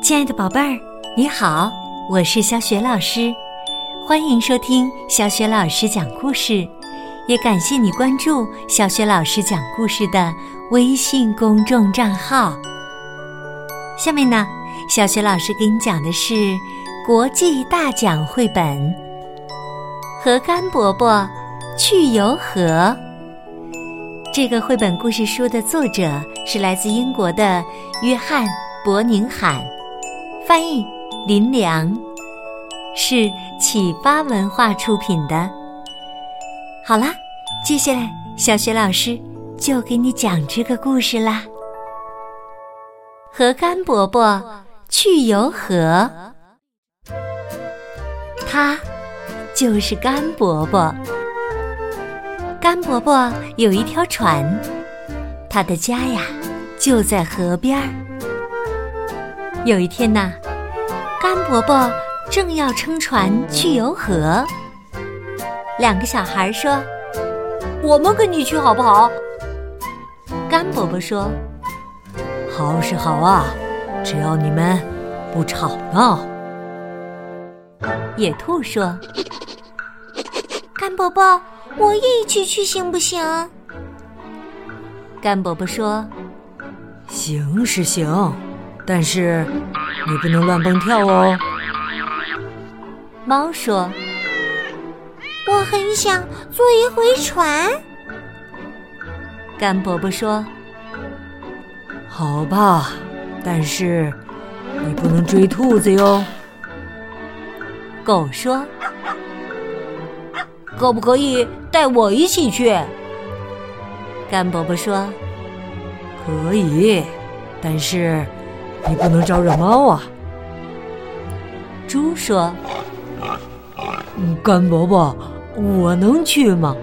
亲爱的宝贝儿，你好，我是小雪老师，欢迎收听小雪老师讲故事，也感谢你关注小雪老师讲故事的微信公众账号。下面呢，小雪老师给你讲的是国际大奖绘本《河干伯伯去游河》。这个绘本故事书的作者是来自英国的约翰·伯宁罕，翻译林良，是启发文化出品的。好啦，接下来小雪老师就给你讲这个故事啦。河干伯伯去游河，他就是干伯伯。干伯伯有一条船，他的家呀就在河边。有一天呢，干伯伯正要撑船去游河，两个小孩说：“我们跟你去好不好？”干伯伯说：“好是好啊，只要你们不吵闹。”野兔说：“干伯伯，我一起去行不行？”干伯伯说：“行是行，但是你不能乱蹦跳哦。”猫说：“我很想坐一回船。”干伯伯说：“好吧，但是你不能追兔子哟。”狗说：“可不可以带我一起去？”干伯伯说：“可以，但是你不能招惹猫啊。”猪说：“干伯伯，我能去吗？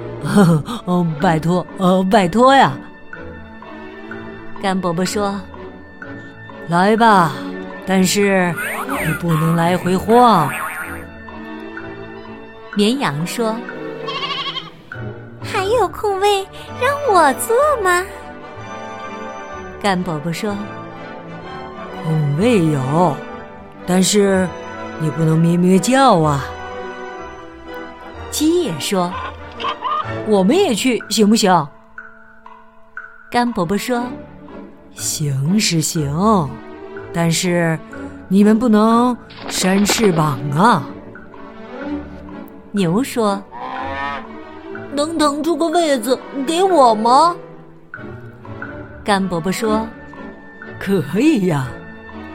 拜托，拜托呀。”干伯伯说：“来吧，但是你不能来回晃。”绵羊说：“还有空位让我坐吗？”干伯伯说：“空位有，但是你不能咩咩叫啊。”鸡也说：“我们也去行不行？”干伯伯说：“行是行，但是你们不能扇翅膀啊。”牛说：“能腾出个位子给我吗？”干伯伯说：“可以呀，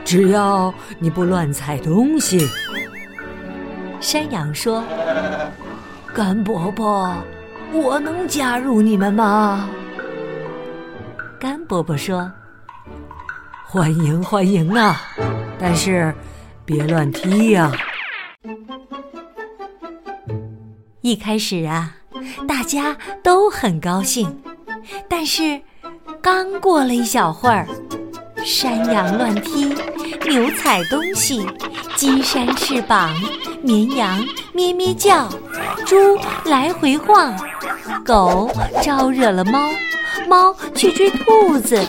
只要你不乱踩东西。”山羊说：“干伯伯，我能加入你们吗？”干伯伯说：“欢迎欢迎啊，但是别乱踢呀。”一开始啊，大家都很高兴，但是刚过了一小会儿，山羊乱踢，牛踩东西，鸡扇翅膀，绵羊咩咩叫，猪来回晃，狗招惹了猫，猫去追兔子，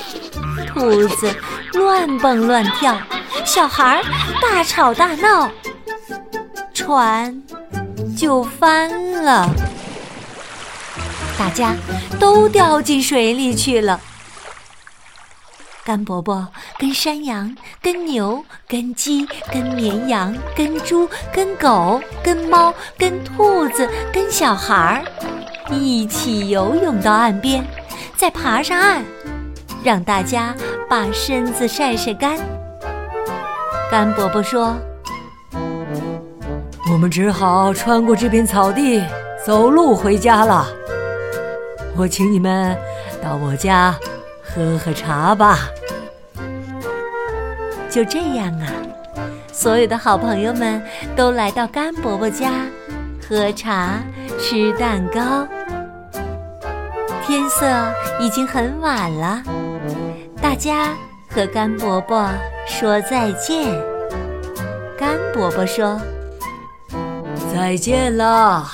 兔子乱蹦乱跳，小孩大吵大闹，船就翻了，大家都掉进水里去了。干伯伯跟山羊跟牛跟鸡跟绵羊跟猪跟狗跟猫跟兔子跟小孩一起游泳到岸边，再爬上岸，让大家把身子晒晒干。干伯伯说：“我们只好穿过这片草地，走路回家了。我请你们到我家喝喝茶吧。”就这样啊，所有的好朋友们都来到干伯伯家，喝茶，吃蛋糕。天色已经很晚了，大家和干伯伯说再见。干伯伯说：“再见啦，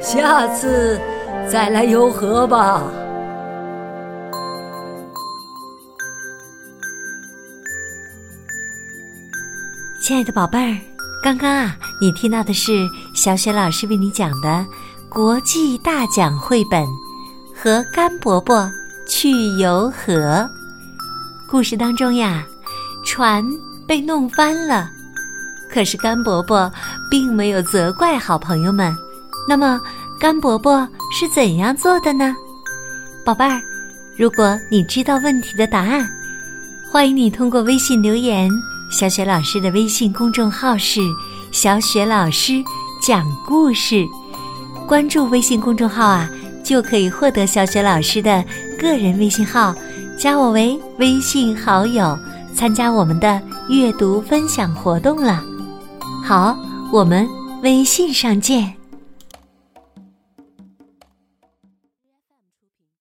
下次再来游河吧。”亲爱的宝贝儿，刚刚啊，你听到的是小雪老师为你讲的国际大奖绘本《和甘伯伯去游河》。故事当中呀，船被弄翻了，可是甘伯伯并没有责怪好朋友们。那么甘伯伯是怎样做的呢？宝贝儿，如果你知道问题的答案，欢迎你通过微信留言。小雪老师的微信公众号是小雪老师讲故事，关注微信公众号啊，就可以获得小雪老师的个人微信号，加我为微信好友，参加我们的阅读分享活动了。好，我们微信上见。